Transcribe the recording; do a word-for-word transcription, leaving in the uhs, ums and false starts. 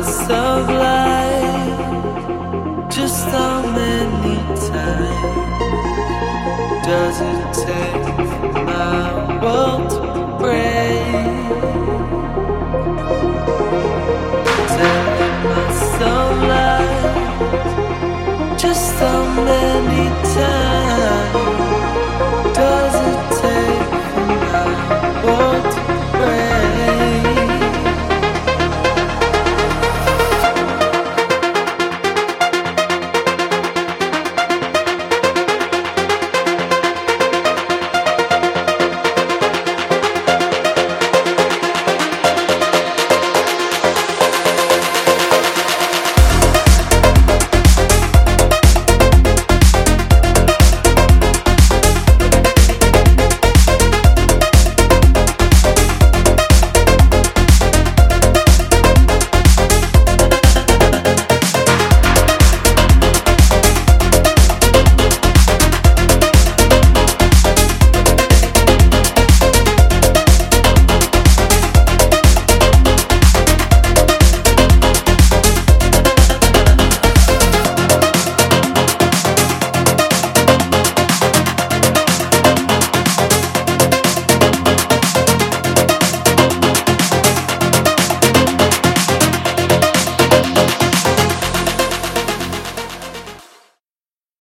loss of life. Just how many times does it take my world?